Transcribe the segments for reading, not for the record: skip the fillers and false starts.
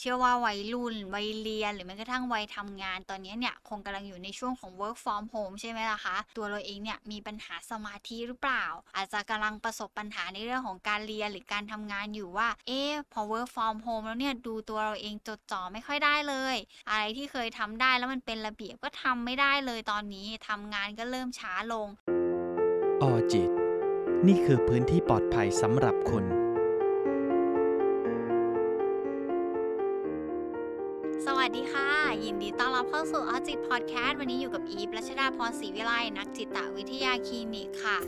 เชื่อว่าวัยรุ่นวัยเรียนหรือแม้กระทั่งวัยทำงานตอนนี้เนี่ยคงกำลังอยู่ในช่วงของ work from home ใช่ไหมล่ะคะตัวเราเองเนี่ยมีปัญหาสมาธิหรือเปล่าอาจจะกำลังประสบปัญหาในเรื่องของการเรียนหรือการทำงานอยู่ว่าพอ work from home แล้วเนี่ยดูตัวเราเองจดจ่อไม่ค่อยได้เลยอะไรที่เคยทำได้แล้วมันเป็นระเบียบก็ทำไม่ได้เลยตอนนี้ทำงานก็เริ่มช้าลงออจิตนี่คือพื้นที่ปลอดภัยสำหรับคุณสวัสดีค่ะยินดีต้อนรับเข้าสู่ออจิตพอดแคสต์วันนี้อยู่กับอีฟรัชดาพรศรีวิไลนักจิตวิทยาคลินิกค่ะ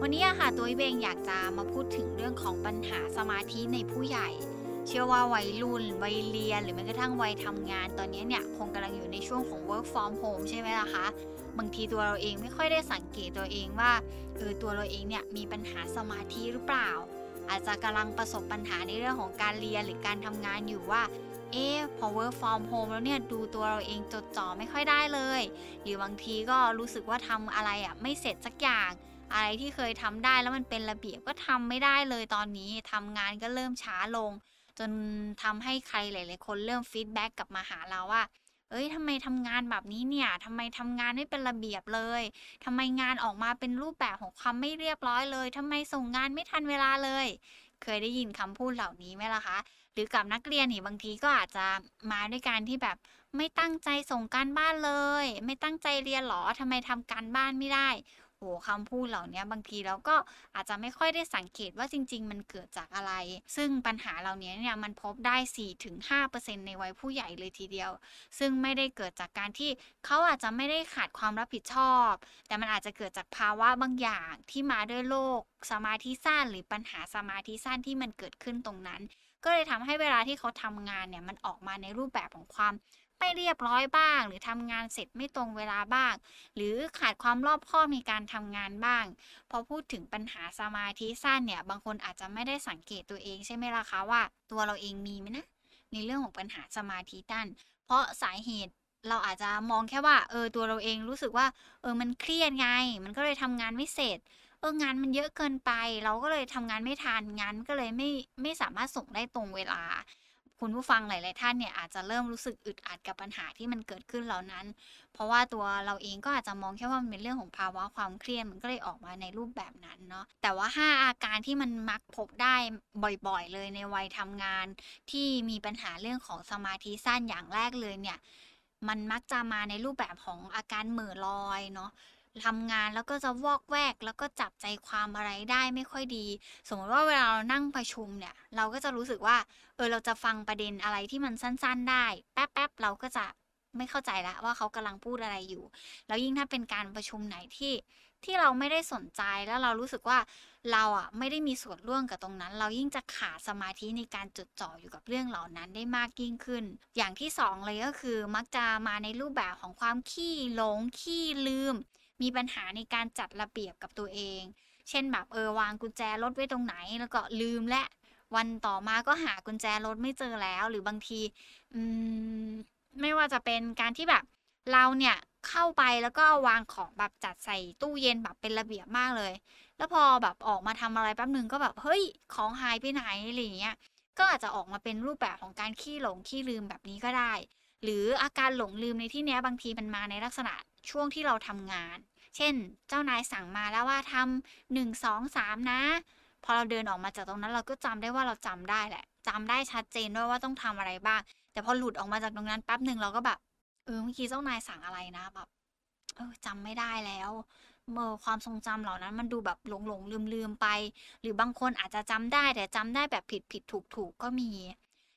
วันนี้ค่ะตัวอีฟเองอยากจะมาพูดถึงเรื่องของปัญหาสมาธิในผู้ใหญ่เชื่อว่าวัยรุ่นวัยเรียนหรือแม้กระทั่งวัยทำงานตอนนี้เนี่ยคงกำลังอยู่ในช่วงของ work from home ใช่ไหมล่ะคะบางทีตัวเราเองไม่ค่อยได้สังเกตตัวเองว่าตัวเราเองเนี่ยมีปัญหาสมาธิหรือเปล่าอาจจะกำลังประสบปัญหาในเรื่องของการเรียนหรือการทำงานอยู่ว่าพอ work from home แล้วเนี่ยดูตัวเราเองจดจ่อไม่ค่อยได้เลยหรือบางทีก็รู้สึกว่าทำอะไรไม่เสร็จสักอย่างอะไรที่เคยทำได้แล้วมันเป็นระเบียบก็ทำไม่ได้เลยตอนนี้ทำงานก็เริ่มช้าลงจนทำให้ใครหลายๆคนเริ่มฟีดแบ็กกลับมาหาเราว่าทำไมทำงานแบบนี้เนี่ยทำไมทำงานไม่เป็นระเบียบเลยทำไมงานออกมาเป็นรูปแบบของความไม่เรียบร้อยเลยทำไมส่งงานไม่ทันเวลาเลยเคยได้ยินคำพูดเหล่านี้ไหมล่ะคะหรือกับนักเรียนบางทีก็อาจจะมาด้วยการที่แบบไม่ตั้งใจส่งการบ้านเลยไม่ตั้งใจเรียนหรอทำไมทำการบ้านไม่ได้คำพูดเหล่านี้บางทีเราก็อาจจะไม่ค่อยได้สังเกตว่าจริงๆมันเกิดจากอะไรซึ่งปัญหาเหล่านี้เนี่ยมันพบได้ 4-5% ในวัยผู้ใหญ่เลยทีเดียวซึ่งไม่ได้เกิดจากการที่เขาอาจจะไม่ได้ขาดความรับผิดชอบแต่มันอาจจะเกิดจากภาวะบางอย่างที่มาด้วยโรคสมาธิสั้นหรือปัญหาสมาธิสั้นที่มันเกิดขึ้นตรงนั้นก็เลยทำให้เวลาที่เขาทำงานเนี่ยมันออกมาในรูปแบบของความไม่เรียบร้อยบ้างหรือทำงานเสร็จไม่ตรงเวลาบ้างหรือขาดความรอบคอบในการทำงานบ้างพอพูดถึงปัญหาสมาธิสั้นเนี่ยบางคนอาจจะไม่ได้สังเกตตัวเองใช่ไหมล่ะคะว่าตัวเราเองมีไหมนะในเรื่องของปัญหาสมาธิสั้นเพราะสาเหตุเราอาจจะมองแค่ว่าตัวเราเองรู้สึกว่ามันเครียดไงมันก็เลยทำงานไม่เสร็จงานมันเยอะเกินไปเราก็เลยทำงานไม่ทันงานก็เลยไม่สามารถส่งได้ตรงเวลาคุณผู้ฟังหลายๆท่านเนี่ยอาจจะเริ่มรู้สึกอึดอัดกับปัญหาที่มันเกิดขึ้นเหล่านั้นเพราะว่าตัวเราเองก็อาจจะมองแค่ว่ามันเป็นเรื่องของภาวะความเครียดมันก็เลยออกมาในรูปแบบนั้นเนาะแต่ว่า5อาการที่มันมักพบได้บ่อยๆเลยในวัยทำงานที่มีปัญหาเรื่องของสมาธิสั้นอย่างแรกเลยเนี่ยมันมักจะมาในรูปแบบของอาการเหม่อลอยเนาะทำงานแล้วก็จะวอกแวกแล้วก็จับใจความอะไรได้ไม่ค่อยดีสมมติว่าเวลาเรานั่งประชุมเนี่ยเราก็จะรู้สึกว่าเราจะฟังประเด็นอะไรที่มันสั้นๆได้แป๊บๆเราก็จะไม่เข้าใจละว่าเขากำลังพูดอะไรอยู่แล้วยิ่งถ้าเป็นการประชุมไหนที่เราไม่ได้สนใจแล้วเรารู้สึกว่าเราไม่ได้มีส่วนร่วมกับตรงนั้นเรายิ่งจะขาดสมาธิในการจดจ่ออยู่กับเรื่องเหล่านั้นได้มากยิ่งขึ้นอย่างที่สองเลยก็คือมักจะมาในรูปแบบของความขี้หลงขี้ลืมมีปัญหาในการจัดระเบียบกับตัวเองเช่นแบบวางกุญแจรถไว้ตรงไหนแล้วก็ลืมและวันต่อมาก็หากุญแจรถไม่เจอแล้วหรือบางทีไม่ว่าจะเป็นการที่แบบเราเนี่ยเข้าไปแล้วก็วางของแบบจัดใส่ตู้เย็นแบบเป็นระเบียบมากเลยแล้วพอแบบออกมาทำอะไรแป๊บนึงก็แบบเฮ้ยของหายไปไหนอะไรอย่างเงี้ยก็อาจจะออกมาเป็นรูปแบบของการขี้หลงขี้ลืมแบบนี้ก็ได้หรืออาการหลงลืมในที่เนี้ยบางทีมันมาในลักษณะช่วงที่เราทำงานเช่นเจ้านายสั่งมาแล้วว่าทำ1, 2, 3นะพอเราเดินออกมาจากตรงนั้นเราก็จำได้ว่าเราจำได้แหละจำได้ชัดเจนด้วยว่าต้องทำอะไรบ้างแต่พอหลุดออกมาจากตรงนั้นแป๊บนึงเราก็แบบเมื่อกี้เจ้านายสั่งอะไรนะแบบจำไม่ได้แล้วความทรงจำเหล่านั้นมันดูแบบหลงๆลืมๆไปหรือบางคนอาจจะจำได้แต่จำได้แบบผิดๆถูกๆก็มี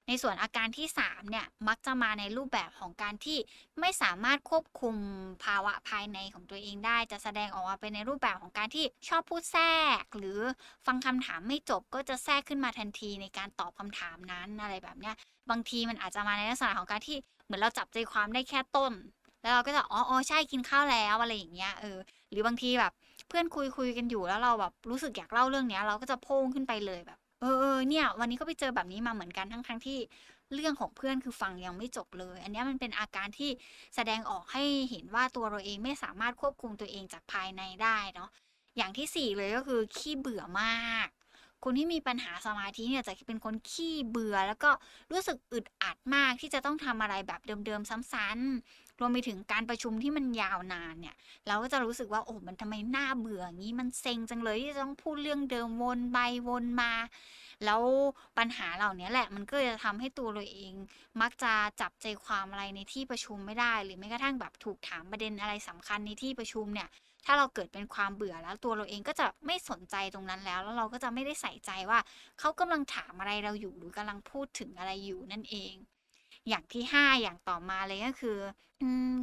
ในส่วนอาการที่3เนี่ยมักจะมาในรูปแบบของการที่ไม่สามารถควบคุมภาวะภายในของตัวเองได้จะแสดงออกมาเป็นในรูปแบบของการที่ชอบพูดแทรกหรือฟังคำถามไม่จบก็จะแทรกขึ้นมาทันทีในการตอบคำถามนั้นอะไรแบบเนี้ยบางทีมันอาจจะมาในลักษณะของการที่เหมือนเราจับใจความได้แค่ต้นแล้วเราก็จะอ๋อใช่กินข้าวแล้วอะไรอย่างเงี้ยหรือบางทีแบบเพื่อนคุยกันอยู่แล้วเราแบบรู้สึกอยากเล่าเรื่องเนี้ยเราก็จะพุ่งขึ้นไปเลยแบบเนี่ยวันนี้ก็ไปเจอแบบนี้มาเหมือนกันทั้งที่เรื่องของเพื่อนคือฟังยังไม่จบเลยอันนี้มันเป็นอาการที่แสดงออกให้เห็นว่าตัวเราเองไม่สามารถควบคุมตัวเองจากภายในได้เนาะอย่างที่4เลยก็คือขี้เบื่อมาก คนที่มีปัญหาสมาธิเนี่ยจะเป็นคนขี้เบื่อแล้วก็รู้สึกอึดอัดมากที่จะต้องทำอะไรแบบเดิมๆซ้ำๆรวมไปถึงการประชุมที่มันยาวนานเนี่ยเราก็จะรู้สึกว่าโอ้มันทำไมน่าเบื่ออย่างนี้มันเซ็งจังเลยที่จะต้องพูดเรื่องเดิมวนไปวนมาแล้วปัญหาเหล่านี้แหละมันก็จะทำให้ตัวเราเองมักจะจับใจความอะไรในที่ประชุมไม่ได้หรือแม้กระทั่งแบบถูกถามประเด็นอะไรสำคัญในที่ประชุมเนี่ยถ้าเราเกิดเป็นความเบื่อแล้วตัวเราเองก็จะไม่สนใจตรงนั้นแล้วเราก็จะไม่ได้ใส่ใจว่าเขากำลังถามอะไรเราอยู่หรือกำลังพูดถึงอะไรอยู่นั่นเองอย่างที่5อย่างต่อมาเลยก็คือ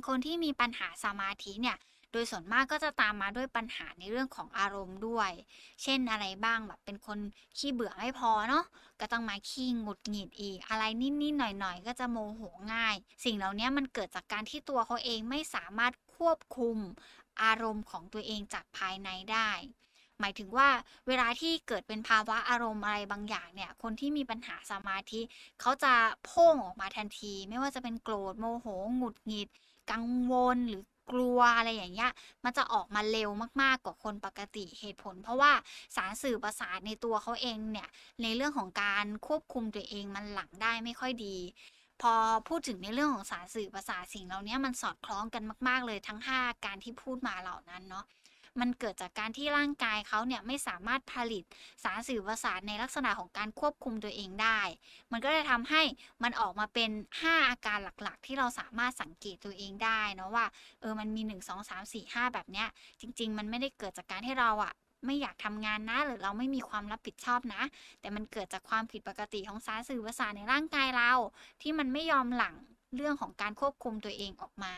คนที่มีปัญหาสมาธิเนี่ยโดยส่วนมากก็จะตามมาด้วยปัญหาในเรื่องของอารมณ์ด้วยเช่นอะไรบ้างแบบเป็นคนขี้เบื่อไม่พอเนาะก็ต้องมาขี้หงุดหงิดอีกอะไรนิดๆหน่อยๆก็จะโมโหง่ายสิ่งเหล่านี้มันเกิดจากการที่ตัวเขาเองไม่สามารถควบคุมอารมณ์ของตัวเองจากภายในได้หมายถึงว่าเวลาที่เกิดเป็นภาวะอารมณ์อะไรบางอย่างเนี่ยคนที่มีปัญหาสมาธิเขาจะพุ่งออกมาทันทีไม่ว่าจะเป็นโกรธโมโหหงุดหงิดกังวลหรือกลัวอะไรอย่างเงี้ยมันจะออกมาเร็วมากๆกว่าคนปกติเหตุผลเพราะว่าสารสื่อประสาทในตัวเขาเองเนี่ยในเรื่องของการควบคุมตัวเองมันหลังได้ไม่ค่อยดีพอพูดถึงในเรื่องของสารสื่อประสาทสิ่งเหล่านี้มันสอดคล้องกันมากๆเลยทั้ง5การที่พูดมาเหล่านั้นเนาะมันเกิดจากการที่ร่างกายเขาเนี่ยไม่สามารถผลิตสารสื่อประสาทในลักษณะของการควบคุมตัวเองได้มันก็จะทำให้มันออกมาเป็น5อาการหลักๆที่เราสามารถสังเกตตัวเองได้เนาะว่ามันมี1 2 3 4 5แบบเนี้ยจริงๆมันไม่ได้เกิดจากการให้เราอะไม่อยากทำงานนะหรือเราไม่มีความรับผิดชอบนะแต่มันเกิดจากความผิดปกติของสารสื่อประสาทในร่างกายเราที่มันไม่ยอมหลั่งเรื่องของการควบคุมตัวเองออกมา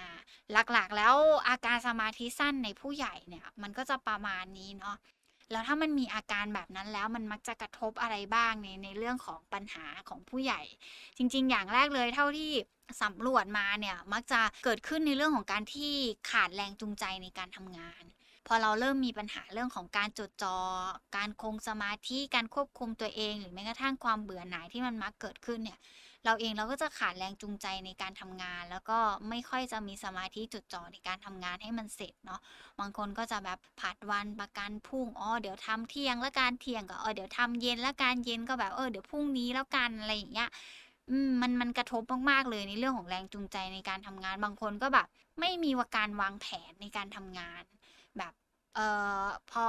หลักๆแล้วอาการสมาธิสั้นในผู้ใหญ่เนี่ยมันก็จะประมาณนี้เนาะแล้วถ้ามันมีอาการแบบนั้นแล้วมันมักจะกระทบอะไรบ้างในเรื่องของปัญหาของผู้ใหญ่จริงๆอย่างแรกเลยเท่าที่สำรวจมาเนี่ยมักจะเกิดขึ้นในเรื่องของการที่ขาดแรงจูงใจในการทำงานพอเราเริ่มมีปัญหาเรื่องของการจดจ่อการคงสมาธิการควบคุมตัวเองหรือแม้กระทั่งความเบื่อหน่ายที่มันมักเกิดขึ้นเนี่ยเราเองเราก็จะขาดแรงจูงใจในการทำงานแล้วก็ไม่ค่อยจะมีสมาธิจดจ่อในการทำงานให้มันเสร็จเนาะบางคนก็จะแบบผัดวันประกันพรุ่งเดี๋ยวทำเที่ยงแล้วการเที่ยงก็เดี๋ยวทำเย็นแล้วการเย็นก็แบบเดี๋ยวพรุ่งนี้แล้วกันอะไรอย่างเงี้ยมันกระทบมากๆเลยในเรื่องของแรงจูงใจในการทำงานบางคนก็แบบไม่มีการวางแผนในการทำงานแบบพอ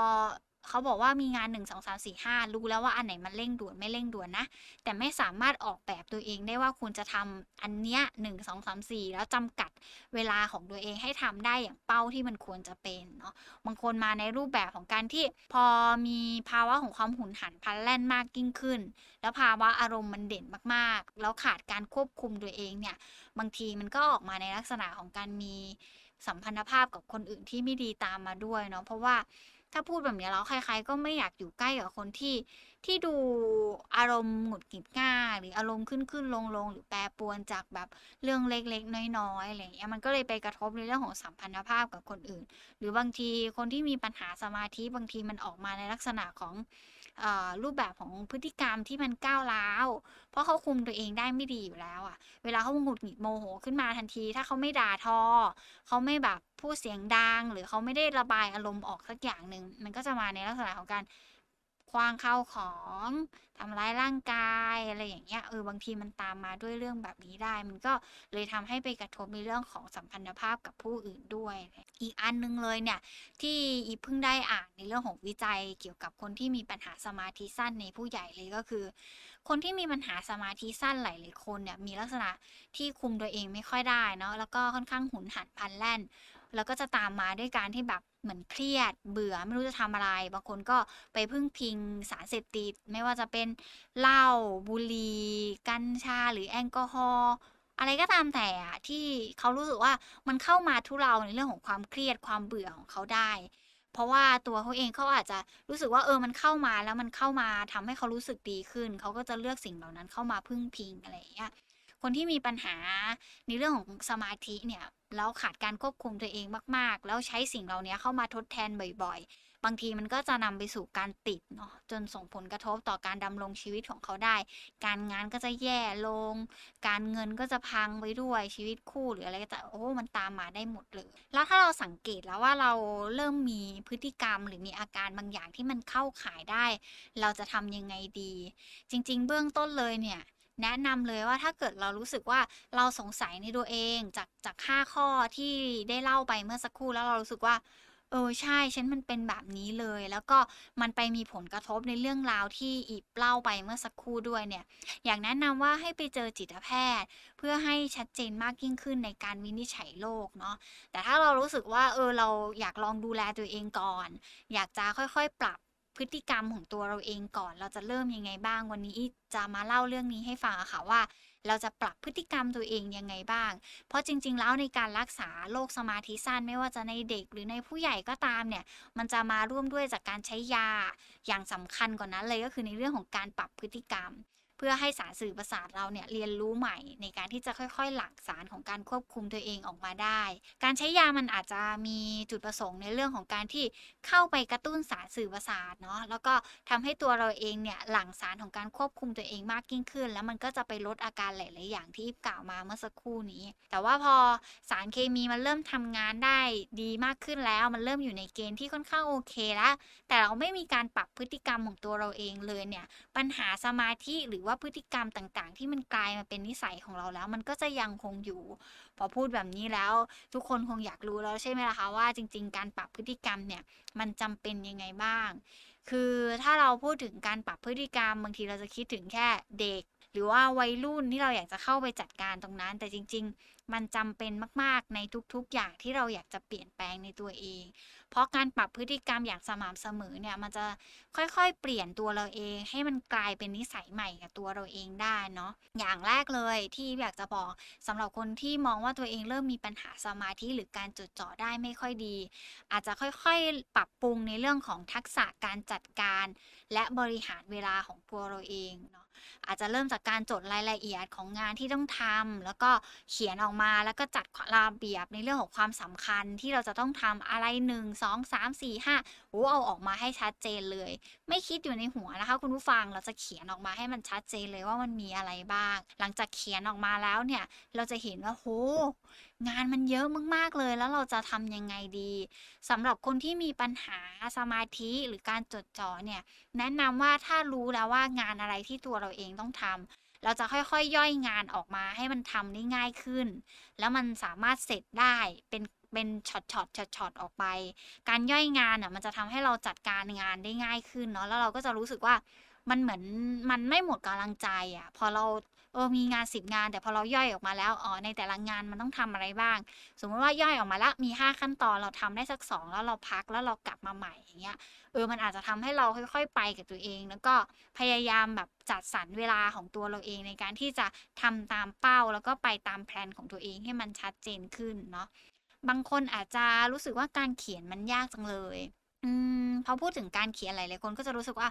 เขาบอกว่ามีงาน1 2 3 4 5รู้แล้วว่าอันไหนมันเร่งด่วนไม่เร่งด่วนนะแต่ไม่สามารถออกแบบตัวเองได้ว่าคุณจะทำอันเนี้ย1 2 3 4แล้วจำกัดเวลาของตัวเองให้ทำได้อย่างเป้าที่มันควรจะเป็นเนาะบางคนมาในรูปแบบของการที่พอมีภาวะของความหุนหันพลันแล่นมากยิ่งขึ้นแล้วภาวะอารมณ์มันเด่นมากๆแล้วขาดการควบคุมตัวเองเนี่ยบางทีมันก็ออกมาในลักษณะของการมีสัมพันธภาพกับคนอื่นที่ไม่ดีตามมาด้วยเนาะเพราะว่าถ้าพูดแบบนี้แล้วใครๆก็ไม่อยากอยู่ใกล้กับคนที่ดูอารมณ์หงุดหงิดง่ายหรืออารมณ์ขึ้นๆลงๆหรือแปรปรวนจากแบบเรื่องเล็กๆน้อยๆอะไรอย่างเงี้ยมันก็เลยไปกระทบในเรื่องของสัมพันธภาพกับคนอื่นหรือบางทีคนที่มีปัญหาสมาธิบางทีมันออกมาในลักษณะของรูปแบบของพฤติกรรมที่มันก้าวร้าวเพราะเขาคุมตัวเองได้ไม่ดีอยู่แล้วอ่ะเวลาเขาหงุดหงิดโมโหขึ้นมาทันทีถ้าเขาไม่ด่าทอเขาไม่แบบพูดเสียงดังหรือเขาไม่ได้ระบายอารมณ์ออกสักอย่างหนึ่งมันก็จะมาในลักษณะของการคว้างเข้าของทำร้ายร่างกายอะไรอย่างเงี้ยบางทีมันตามมาด้วยเรื่องแบบนี้ได้มันก็เลยทำให้ไปกระทบในเรื่องของสัมพันธภาพกับผู้อื่นด้วยอีกอันนึงเลยเนี่ยที่อีเพิ่งได้อ่านในเรื่องของวิจัยเกี่ยวกับคนที่มีปัญหาสมาธิสั้นในผู้ใหญ่เลยก็คือคนที่มีปัญหาสมาธิสั้นหลายๆคนเนี่ยมีลักษณะที่คุมตัวเองไม่ค่อยได้เนาะแล้วก็ค่อนข้างหุนหันพลันแล่นแล้วก็จะตามมาด้วยการที่แบบเหมือนเครียดเบื่อไม่รู้จะทำอะไรบางคนก็ไปพึ่งพิงสารเสพติดไม่ว่าจะเป็นเหล้าบุหรี่กัญชาหรือแอลกอฮอล์อะไรก็ตามแต่ที่เขารู้สึกว่ามันเข้ามาทุเราในเรื่องของความเครียดความเบื่อของเขาได้เพราะว่าตัวเขาเองเขาอาจจะรู้สึกว่ามันเข้ามาแล้วมันเข้ามาทำให้เขารู้สึกดีขึ้นเขาก็จะเลือกสิ่งเหล่านั้นเข้ามาพึ่งพิงอะไรอย่างเงี้ยคนที่มีปัญหาในเรื่องของสมาธิเนี่ยแล้วขาดการควบคุมตัวเองมากๆแล้วใช้สิ่งเหล่านี้เข้ามาทดแทนบ่อยๆ บางทีมันก็จะนำไปสู่การติดเนาะจนส่งผลกระทบต่อการดำรงชีวิตของเขาได้การงานก็จะแย่ลงการเงินก็จะพังไปด้วยชีวิตคู่หรืออะไรก็จะโอ้มันตามมาได้หมดเลยแล้วถ้าเราสังเกตแล้วว่าเราเริ่มมีพฤติกรรมหรือมีอาการบางอย่างที่มันเข้าข่ายได้เราจะทำยังไงดีจริงๆเบื้องต้นเลยเนี่ยแนะนำเลยว่าถ้าเกิดเรารู้สึกว่าเราสงสัยในตัวเองจาก5ข้อที่ได้เล่าไปเมื่อสักครู่แล้วเรารู้สึกว่าใช่ฉันมันเป็นแบบนี้เลยแล้วก็มันไปมีผลกระทบในเรื่องราวที่อีบเล่าไปเมื่อสักครู่ด้วยเนี่ยอยากแนะนำว่าให้ไปเจอจิตแพทย์เพื่อให้ชัดเจนมากยิ่งขึ้นในการวินิจฉัยโรคเนาะแต่ถ้าเรารู้สึกว่าเราอยากลองดูแลตัวเองก่อนอยากจะค่อยๆปรับพฤติกรรมของตัวเราเองก่อนเราจะเริ่มยังไงบ้างวันนี้จะมาเล่าเรื่องนี้ให้ฟังค่ะว่าเราจะปรับพฤติกรรมตัวเองยังไงบ้างเพราะจริงๆแล้วในการรักษาโรคสมาธิสั้นไม่ว่าจะในเด็กหรือในผู้ใหญ่ก็ตามเนี่ยมันจะมาร่วมด้วยจากการใช้ยาอย่างสำคัญกว่านั้นเลยก็คือในเรื่องของการปรับพฤติกรรมเพื่อให้สารสื่อประสาทเราเนี่ยเรียนรู้ใหม่ในการที่จะค่อยๆหลั่งสารของการควบคุมตัวเองออกมาได้การใช้ยามันอาจจะมีจุดประสงค์ในเรื่องของการที่เข้าไปกระตุ้นสารสื่อประสาทเนาะแล้วก็ทำให้ตัวเราเองเนี่ยหลั่งสารของการควบคุมตัวเองมากยิ่งขึ้นแล้วมันก็จะไปลดอาการหลายๆอย่างที่กล่าวมาเมื่อสักครู่นี้แต่ว่าพอสารเคมีมันเริ่มทำงานได้ดีมากขึ้นแล้วมันเริ่มอยู่ในเกณฑ์ที่ค่อนข้างโอเคแล้วแต่เราไม่มีการปรับพฤติกรรมของตัวเราเองเลยเนี่ยปัญหาสมาธิหรือว่าพฤติกรรมต่างๆที่มันกลายมาเป็นนิสัยของเราแล้วมันก็จะยังคงอยู่พอพูดแบบนี้แล้วทุกคนคงอยากรู้แล้วใช่ไหมล่ะคะว่าจริงๆการปรับพฤติกรรมเนี่ยมันจำเป็นยังไงบ้างคือถ้าเราพูดถึงการปรับพฤติกรรมบางทีเราจะคิดถึงแค่เด็กหรือว่าวัยรุ่นที่เราอยากจะเข้าไปจัดการตรงนั้นแต่จริงๆมันจำเป็นมากๆในทุกๆอย่างที่เราอยากจะเปลี่ยนแปลงในตัวเองเพราะการปรับพฤติกรรมอย่างสม่ำเสมอเนี่ยมันจะค่อยๆเปลี่ยนตัวเราเองให้มันกลายเป็นนิสัยใหม่กับตัวเราเองได้เนาะอย่างแรกเลยที่อยากจะบอกสำหรับคนที่มองว่าตัวเองเริ่มมีปัญหาสมาธิหรือการจดจ่อได้ไม่ค่อยดีอาจจะค่อยๆปรับปรุงในเรื่องของทักษะการจัดการและบริหารเวลาของตัวเราเองเนาะอาจจะเริ่มจากการจดรายละเอียดของงานที่ต้องทำแล้วก็เขียนออกมาแล้วก็จัดระเบียบในเรื่องของความสำคัญที่เราจะต้องทำอะไร1 2 3 4 5เอาออกมาให้ชัดเจนเลยไม่คิดอยู่ในหัวนะคะคุณผู้ฟังเราจะเขียนออกมาให้มันชัดเจนเลยว่ามันมีอะไรบ้างหลังจากเขียนออกมาแล้วเนี่ยเราจะเห็นว่าโหงานมันเยอะมากๆเลยแล้วเราจะทำยังไงดีสำหรับคนที่มีปัญหาสมาธิหรือการจดจ่อเนี่ยแนะนำว่าถ้ารู้แล้วว่างานอะไรที่ตัวเราเองต้องทำเราจะค่อยๆย่อยงานออกมาให้มันทำได้ง่ายขึ้นแล้วมันสามารถเสร็จได้เป็นช็อตออกไปการย่อยงานอ่ะมันจะทำให้เราจัดการงานได้ง่ายขึ้นเนาะแล้วเราก็จะรู้สึกว่ามันเหมือนมันไม่หมดกำลังใจอ่ะพอเรามีงาน10งานแต่พอเราย่อยออกมาแล้วในแต่ละงานมันต้องทำอะไรบ้างสมมติว่าย่อยออกมาแล้วมี5ขั้นตอนเราทำได้สัก2แล้วเราพักแล้วเรากลับมาใหม่อย่างเงี้ยมันอาจจะทำให้เราค่อยๆไปกับตัวเองแล้วก็พยายามแบบจัดสรรเวลาของตัวเราเองในการที่จะทำตามเป้าแล้วก็ไปตามแพลนของตัวเองให้มันชัดเจนขึ้นเนาะบางคนอาจจะรู้สึกว่าการเขียนมันยากจังเลยพอพูดถึงการเขียนหลายๆคนก็จะรู้สึกว่า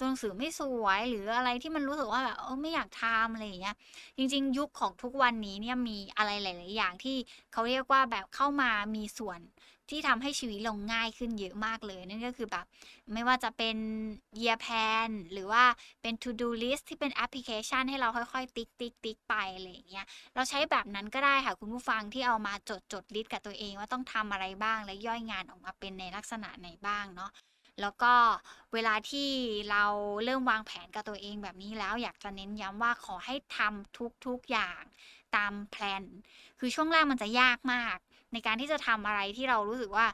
ตัวหนังสือไม่สวยหรืออะไรที่มันรู้สึกว่าแบบไม่อยากทำอะไรอย่างเงี้ยจริงๆยุคของทุกวันนี้เนี่ยมีอะไรหลายๆอย่างที่เขาเรียกว่าแบบเข้ามามีส่วนที่ทำให้ชีวิตเราง่ายขึ้นเยอะมากเลยนั่นก็คือแบบไม่ว่าจะเป็น year plan หรือว่าเป็น to do list ที่เป็นแอปพลิเคชันให้เราค่อยๆติ๊กๆไปอะไรอย่างเงี้ยเราใช้แบบนั้นก็ได้ค่ะคุณผู้ฟังที่เอามาจดลิสต์กับตัวเองว่าต้องทำอะไรบ้างและย่อยงานออกมาเป็นในลักษณะไหนบ้างเนาะแล้วก็เวลาที่เราเริ่มวางแผนกับตัวเองแบบนี้แล้วอยากจะเน้นย้ำว่าขอให้ทำทุกๆอย่างตามแพลนคือช่วงแรกมันจะยากมากในการที่จะทำอะไรที่เรารู้สึกว่า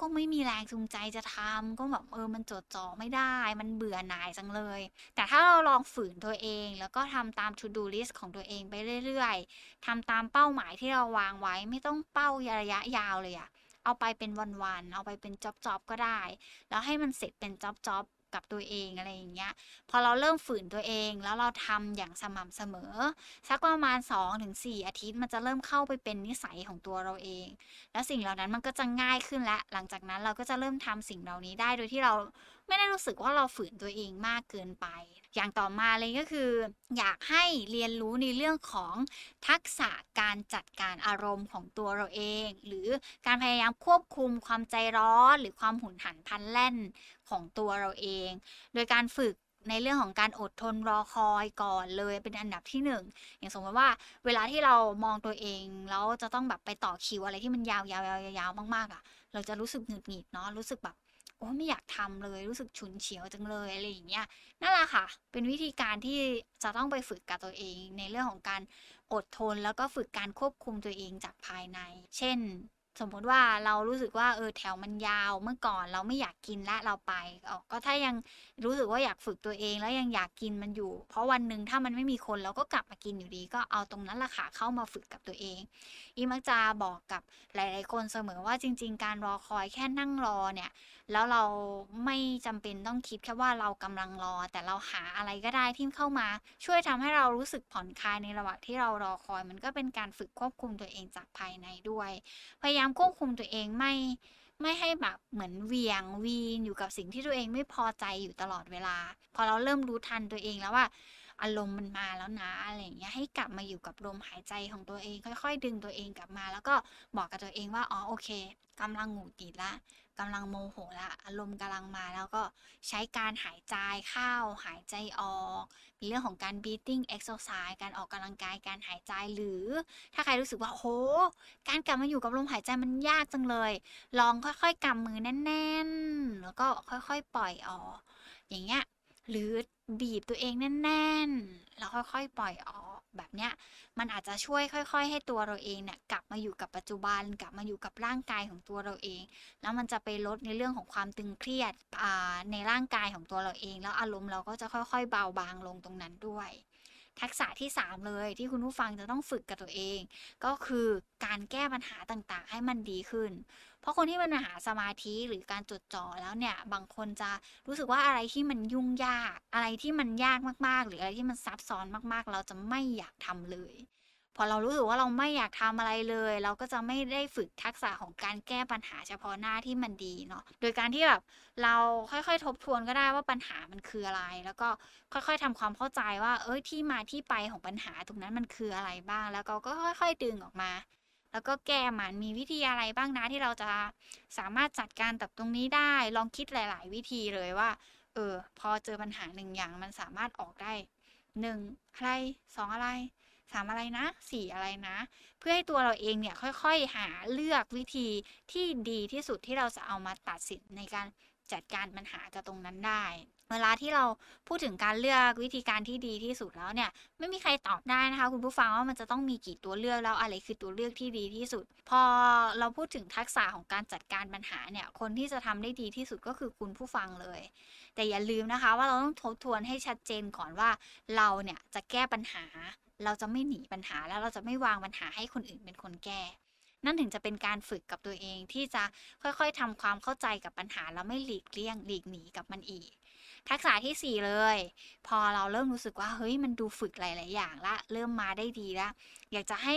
ก็ไม่มีแรงจูงใจจะทำก็แบบมันจดจ่อไม่ได้มันเบื่อหน่ายจังเลยแต่ถ้าเราลองฝืนตัวเองแล้วก็ทำตาม to do list ของตัวเองไปเรื่อยๆทำตามเป้าหมายที่เราวางไว้ไม่ต้องเป้าระยะยาวเลยอะเอาไปเป็นวันๆเอาไปเป็นจ๊อบก็ได้แล้วให้มันเสร็จเป็นจ๊อบกับตัวเองอะไรอย่างเงี้ยพอเราเริ่มฝืนตัวเองแล้วเราทำอย่างสม่ำเสมอสักประมาณ 2-4 อาทิตย์มันจะเริ่มเข้าไปเป็นนิสัยของตัวเราเองแล้วสิ่งเหล่านั้นมันก็จะง่ายขึ้นและหลังจากนั้นเราก็จะเริ่มทำสิ่งเหล่านี้ได้โดยที่เรา ไม่ได้รู้สึกว่าเราฝืนตัวเองมากเกินไปอย่างต่อมาเลยก็คืออยากให้เรียนรู้ในเรื่องของทักษะการจัดการอารมณ์ของตัวเราเองหรือการพยายามควบคุมความใจร้อนหรือความหุนหันพลันแล่นของตัวเราเองโดยการฝึกในเรื่องของการอดทนรอคอยก่อนเลยเป็นอันดับที่หนึ่งอย่างสมมติว่าเวลาที่เรามองตัวเองแล้วจะต้องแบบไปต่อคิวอะไรที่มันยาวๆมากๆอ่ะเราจะรู้สึกหงุดหงิดเนาะรู้สึกแบบโอ้ไม่อยากทำเลยรู้สึกฉุนเฉียวจังเลยอะไรอย่างเงี้ยนั่นแหละค่ะเป็นวิธีการที่จะต้องไปฝึกกับตัวเองในเรื่องของการอดทนแล้วก็ฝึกการควบคุมตัวเองจากภายในเช่นสมมติว่าเรารู้สึกว่าแถวมันยาวเมื่อก่อนเราไม่อยากกินและเราไปก็ถ้ายังรู้สึกว่าอยากฝึกตัวเองแล้วยังอยากกินมันอยู่เพราะวันหนึ่งถ้ามันไม่มีคนเราก็กลับมากินอยู่ดีก็เอาตรงนั้นละค่ะเข้ามาฝึกกับตัวเองอีมักจะบอกกับหลายๆคนเสมอว่าจริงๆการรอคอยแค่นั่งรอเนี่ยแล้วเราไม่จำเป็นต้องคิดแค่ว่าเรากำลังรอแต่เราหาอะไรก็ได้ที่เข้ามาช่วยทำให้เรารู้สึกผ่อนคลายในระหว่างที่เรารอคอยมันก็เป็นการฝึกควบคุมตัวเองจากภายในด้วยพยายามควบคุมตัวเองไม่ให้แบบเหมือนเวียงวีนอยู่กับสิ่งที่ตัวเองไม่พอใจอยู่ตลอดเวลาพอเราเริ่มรู้ทันตัวเองแล้วว่าอารมณ์มันมาแล้วนะอะไรอย่างเงี้ยให้กลับมาอยู่กับลมหายใจของตัวเองค่อยๆดึงตัวเองกลับมาแล้วก็บอกกับตัวเองว่าอ๋อโอเคกำลังหงุดหงิดละกำลังโมโหละอารมณ์กำลังมาแล้วก็ใช้การหายใจเข้าหายใจออกเป็นเรื่องของการ breathing exercise การออกกำลังกายการหายใจหรือถ้าใครรู้สึกว่าโหการกลับมาอยู่กับลมหายใจมันยากจังเลยลองค่อยๆกำมือแน่นๆแล้วก็ค่อยๆปล่อยออกอย่างเงี้ยหรือบีบตัวเองแน่นๆแล้วค่อยๆปล่อยออกแบบเนี้ยมันอาจจะช่วยค่อยๆให้ตัวเราเองเนี่ยกลับมาอยู่กับปัจจุบันกลับมาอยู่กับร่างกายของตัวเราเองแล้วมันจะไปลดในเรื่องของความตึงเครียดในร่างกายของตัวเราเองแล้วอารมณ์เราก็จะค่อยๆเบาบางลงตรงนั้นด้วยทักษะที่3เลยที่คุณผู้ฟังจะต้องฝึกกับตัวเองก็คือการแก้ปัญหาต่างๆให้มันดีขึ้นเพราะคนที่มีปัญหาสมาธิหรือการจดจ่อแล้วเนี่ยบางคนจะรู้สึกว่าอะไรที่มันยุ่งยากอะไรที่มันยากมากๆหรืออะไรที่มันซับซ้อนมากๆเราจะไม่อยากทำเลยพอเรารู้สึกว่าเราไม่อยากทำอะไรเลยเราก็จะไม่ได้ฝึกทักษะของการแก้ปัญหาเฉพาะหน้าที่มันดีเนาะโดยการที่แบบเราค่อยๆทบทวนก็ได้ว่าปัญหามันคืออะไรแล้วก็ค่อยๆทำความเข้าใจว่าที่มาที่ไปของปัญหาตรงนั้นมันคืออะไรบ้างแล้วเราก็ค่อยๆดึงออกมาแล้วก็แก้มันมีวิธีอะไรบ้างนะที่เราจะสามารถจัดการกับตรงนี้ได้ลองคิดหลายๆวิธีเลยว่าพอเจอปัญหาหนึ่งอย่างมันสามารถออกได้1อะไร2อะไร3อะไรนะ4อะไรนะเพื่อให้ตัวเราเองเนี่ยค่อยๆหาเลือกวิธีที่ดีที่สุดที่เราจะเอามาตัดสินในการจัดการปัญหากับตรงนั้นได้เวลาที่เราพูดถึงการเลือกวิธีการที่ดีที่สุดแล้วเนี่ยไม่มีใครตอบได้นะคะคุณผู้ฟังว่ามันจะต้องมีกี่ตัวเลือกแล้วอะไรคือตัวเลือกที่ดีที่สุดพอเราพูดถึงทักษะของการจัดการปัญหาเนี่ยคนที่จะทำได้ดีที่สุดก็คือคุณผู้ฟังเลยแต่อย่าลืมนะคะว่าเราต้องทบทวนให้ชัดเจนก่อนว่าเราเนี่ยจะแก้ปัญหาเราจะไม่หนีปัญหาแล้วเราจะไม่วางปัญหาให้คนอื่นเป็นคนแก้นั่นถึงจะเป็นการฝึกกับตัวเองที่จะค่อยๆทำความเข้าใจกับปัญหาแล้วไม่หลีกเลี่ยงหลีกหนีกับมันอีกทักษะที่4เลยพอเราเริ่มรู้สึกว่าเฮ้ยมันดูฝึกหลายๆอย่างละเริ่มมาได้ดีละอยากจะให้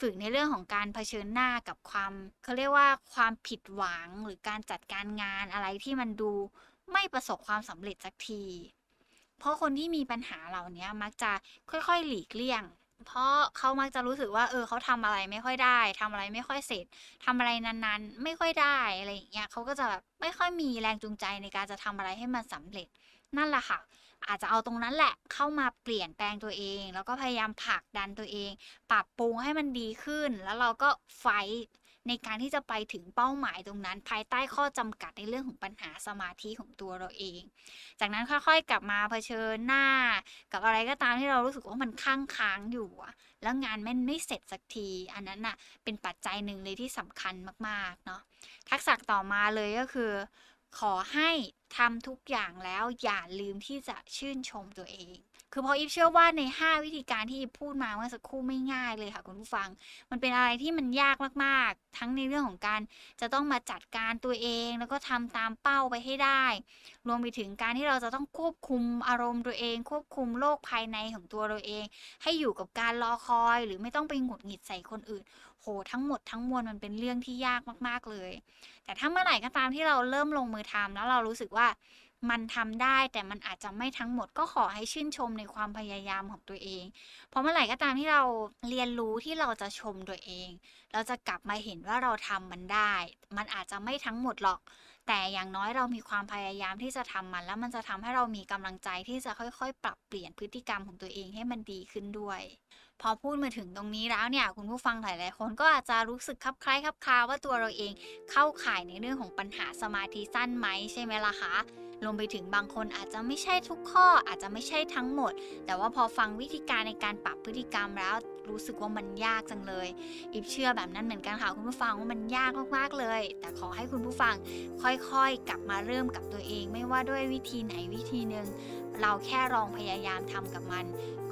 ฝึกในเรื่องของการเผชิญหน้ากับเขาเรียกว่าความผิดหวังหรือการจัดการงานอะไรที่มันดูไม่ประสบความสำเร็จสักทีเพราะคนที่มีปัญหาเหล่านี้มักจะค่อยๆหลีกเลี่ยงเพราะเขามักจะรู้สึกว่าเขาทำอะไรไม่ค่อยได้ทำอะไรไม่ค่อยเสร็จทำอะไรนานๆไม่ค่อยได้อะไรอย่างเงี้ยเขาก็จะแบบไม่ค่อยมีแรงจูงใจในการจะทำอะไรให้มันสำเร็จนั่นแหละค่ะอาจจะเอาตรงนั้นแหละเข้ามาเปลี่ยนแปลงตัวเองแล้วก็พยายามผลักดันตัวเองปรับปรุงให้มันดีขึ้นแล้วเราก็ไฟท์ในการที่จะไปถึงเป้าหมายตรงนั้นภายใต้ข้อจำกัดในเรื่องของปัญหาสมาธิของตัวเราเองจากนั้นค่อยๆกลับมาเผชิญหน้ากับอะไรก็ตามที่เรารู้สึกว่ามันค้างอยู่แล้วงานมันไม่เสร็จสักทีอันนั้นน่ะเป็นปัจจัยหนึ่งเลยที่สำคัญมากๆเนาะทักษะต่อมาเลยก็คือขอให้ทำทุกอย่างแล้วอย่าลืมที่จะชื่นชมตัวเองคือพออิฟเชื่อว่าใน5วิธีการที่อิฟพูดมาเมื่อสักครู่ไม่ง่ายเลยค่ะคุณผู้ฟังมันเป็นอะไรที่มันยากมากๆทั้งในเรื่องของการจะต้องมาจัดการตัวเองแล้วก็ทำตามเป้าไปให้ได้รวมไปถึงการที่เราจะต้องควบคุมอารมณ์ตัวเองควบคุมโลกภายในของตัวเราเองให้อยู่กับการรอคอยหรือไม่ต้องไปหงุดหงิดใส่คนอื่นโหทั้งหมดทั้งมวลมันเป็นเรื่องที่ยากมากๆเลยแต่ถ้าเมื่อไหร่ก็ตามที่เราเริ่มลงมือทำแล้วเรารู้สึกว่า มันทำได้แต่มันอาจจะไม่ทั้งหมดก็ขอให้ชื่นชมในความพยายามของตัวเองเพราะเมื่อไหร่ก็ตามที่เราเรียนรู้ที่เราจะชมตัวเองเราจะกลับมาเห็นว่าเราทำมันได้มันอาจจะไม่ทั้งหมดหรอกแต่อย่างน้อยเรามีความพยายามที่จะทำมันแล้วมันจะทำให้เรามีกำลังใจที่จะค่อยๆปรับเปลี่ยนพฤติกรรมของตัวเองให้มันดีขึ้นด้วยพอพูดมาถึงตรงนี้แล้วเนี่ยคุณผู้ฟังหลายๆคนก็อาจจะรู้สึกคลับคล้ายคลับคลาว่าตัวเราเองเข้าข่ายในเรื่องของปัญหาสมาธิสั้นไหมใช่ไหมล่ะคะรวมไปถึงบางคนอาจจะไม่ใช่ทุกข้ออาจจะไม่ใช่ทั้งหมดแต่ว่าพอฟังวิธีการในการปรับพฤติกรรมแล้วรู้สึกว่ามันยากจังเลยอิบเชื่อแบบนั้นเหมือนกันค่ะคุณผู้ฟังว่ามันยากมากๆเลยแต่ขอให้คุณผู้ฟังค่อยๆกลับมาเริ่มกับตัวเองไม่ว่าด้วยวิธีไหนวิธีหนึ่งเราแค่ลองพยายามทำกับมัน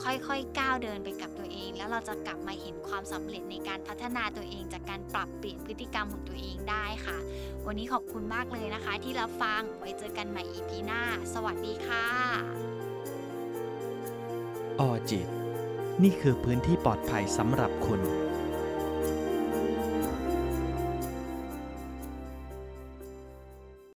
ค่อยๆก้าวเดินไปกับตัวเองแล้วเราจะกลับมาเห็นความสำเร็จในการพัฒนาตัวเองจากการปรับเปลี่ยนพฤติกรรมของตัวเองได้ค่ะวันนี้ขอบคุณมากเลยนะคะที่รับฟังไว้เจอกันใหม่ EP หน้าสวัสดีค่ะออจิตนี่คือพื้นที่ปลอดภัยสำหรับคุณ